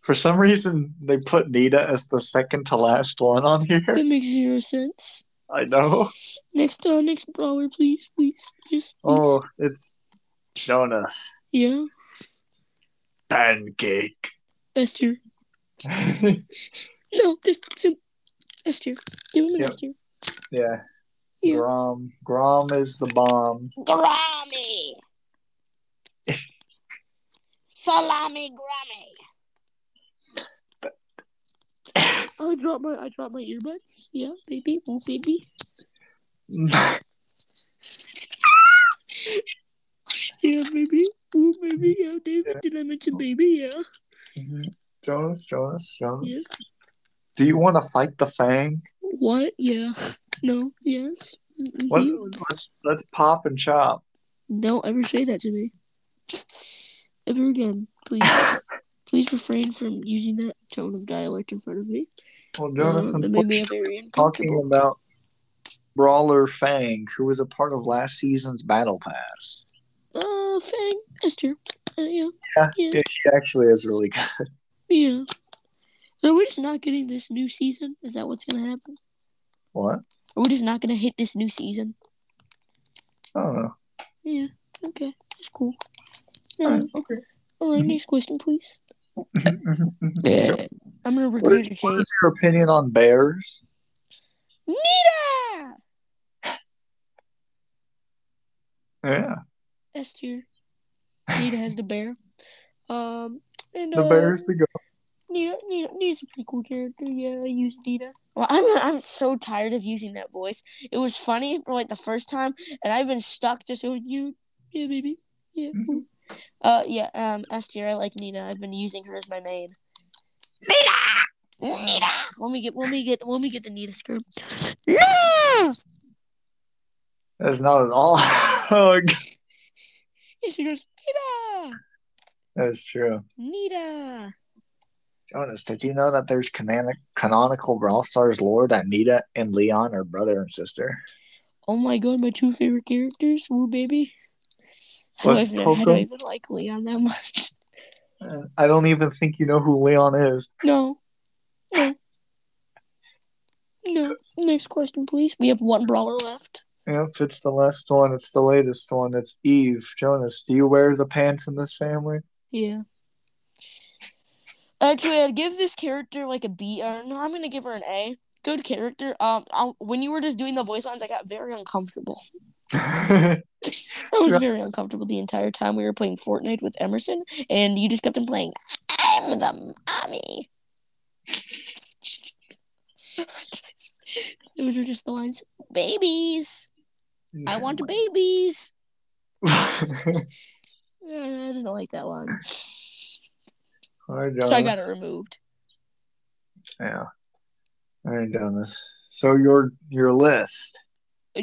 For some reason, they put Nita as the second to last one on here. That makes zero sense. I know. Next, uh, next brawler, please, please, just. Oh, it's Jonas. Yeah. Pancake. S tier. No, just some S tier. Give him an yep. S tier. Yeah. yeah. Grom. Grom is the bomb. Grommy. Salami Grommy. But... I dropped my I dropped my earbuds. Yeah, baby. Oh, baby. Yeah, baby. Oh, baby. Yeah, David. Yeah. Did I mention baby? Yeah. Mm-hmm. Jonas, Jonas, Jonas. Yeah. Do you want to fight the Fang? What? Yeah. No. Yes. Mm-hmm. What, let's let's pop and chop. Don't ever say that to me. Ever again, please. Please refrain from using that tone of dialect in front of me. Well, Jonas, um, I'm talking about Brawler Fang, who was a part of last season's Battle Pass. Uh, Fang, that's true. Uh, yeah. Yeah, yeah. Yeah, she actually is really good. Yeah. Are we just not getting this new season? Is that what's going to happen? What? Are we just not going to hit this new season? I don't know. Yeah. Okay. That's cool. All right. Okay. All right. Mm-hmm. Next question, please. I'm going to record your What is your opinion on bears? Nita! Yeah. S tier. Nita has the bear. Um, and, the uh, bear's the go. Nita, Nita, Nita's a pretty cool character. Yeah, I use Nita. Well, I'm I'm so tired of using that voice. It was funny for like the first time, and I've been stuck just going, you, yeah, baby, yeah. Mm-hmm. Uh, yeah. Um, S tier. I like Nita. I've been using her as my main. Nita, Nita. Let me get, let me get, let me get the Nita skirt. Yeah! That's not at all. She goes, Nita. That's true. Nita. Jonas, did you know that there's canonic, canonical Brawl Stars lore that Nita and Leon are brother and sister? Oh my god, my two favorite characters? Woo, baby. How, do I, even, how do I even like Leon that much? I don't even think you know who Leon is. No. No. No. Next question, please. We have one brawler left. Yep, it's the last one. It's the latest one. It's Eve. Jonas, do you wear the pants in this family? Yeah. Actually, I'd give this character, like, a B. Or no, I'm going to give her an A. Good character. Um, I'll, When you were just doing the voice lines, I got very uncomfortable. I was very uncomfortable the entire time we were playing Fortnite with Emerson, and you just kept on playing, I'm the mommy. Those were just the lines, babies. I want babies. I didn't like that one. Right, so I got it removed. Yeah. All right, Jonas. So your your list. Oh,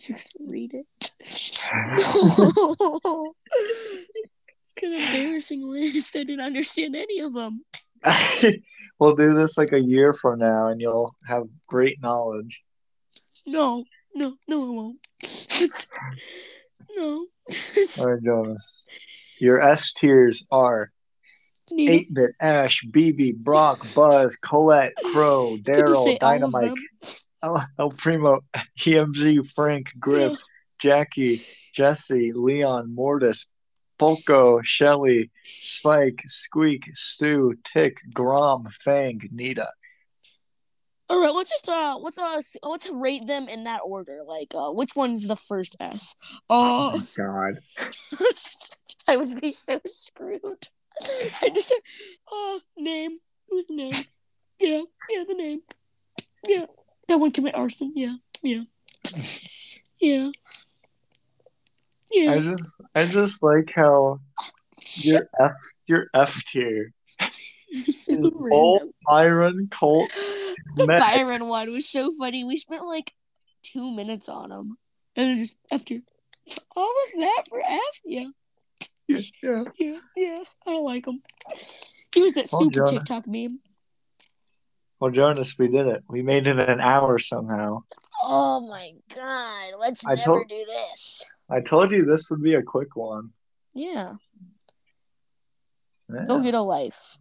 you're gonna read it. Oh, an embarrassing list. I didn't understand any of them. We'll do this like a year from now, and you'll have great knowledge. No, no, no, it won't. It's... No. All right, Jonas. Your S tiers are eight-Bit, Ash, B B, Brock, Buzz, Colette, Crow, Daryl, Dynamite, El-, El Primo, E M G, Frank, Griff, yeah. Jackie, Jessie, Leon, Mortis, Polko, Shelly, Spike, Squeak, Stu, Tick, Grom, Fang, Nita. All right, let's just uh, let's uh, let's rate them in that order. Like, uh, which one's the first S? Uh, oh my God! I would be so screwed. I just said, uh, name. Who's the name? Yeah, yeah, the name. Yeah, that one commit arson. Yeah, yeah, yeah. Yeah. I just, I just like how your F, your F tier, so all Byron, Colt. The Meg. Byron one was so funny. We spent like two minutes on him, and just after all of that for F, yeah, yeah, yeah, yeah. yeah. I don't like him. He was that well, stupid Jonas. TikTok meme. Well, Jonas, we did it. We made it an hour somehow. Oh my God! Let's I never told- do this. I told you this would be a quick one. Yeah. yeah. Go get a life.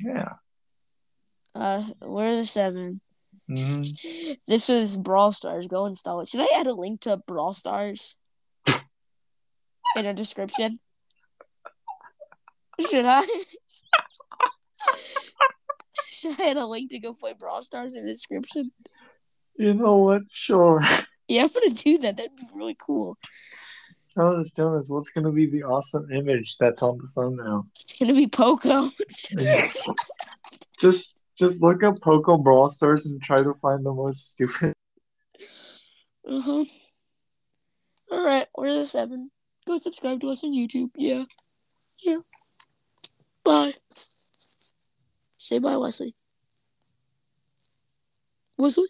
Yeah. Uh, we're the seven. Mm-hmm. This was Brawl Stars. Go install it. Should I add a link to Brawl Stars in a description? Should I? Should I add a link to go play Brawl Stars in the description? You know what? Sure. Yeah, I'm gonna do that. That'd be really cool. Jonas, Jonas, what's gonna be the awesome image that's on the thumbnail? It's gonna be Poco. just, just look up Poco Brawl Stars and try to find the most stupid. Uh huh. All right, we're the seven. Go subscribe to us on YouTube. Yeah, yeah. Bye. Say bye, Wesley. Wesley.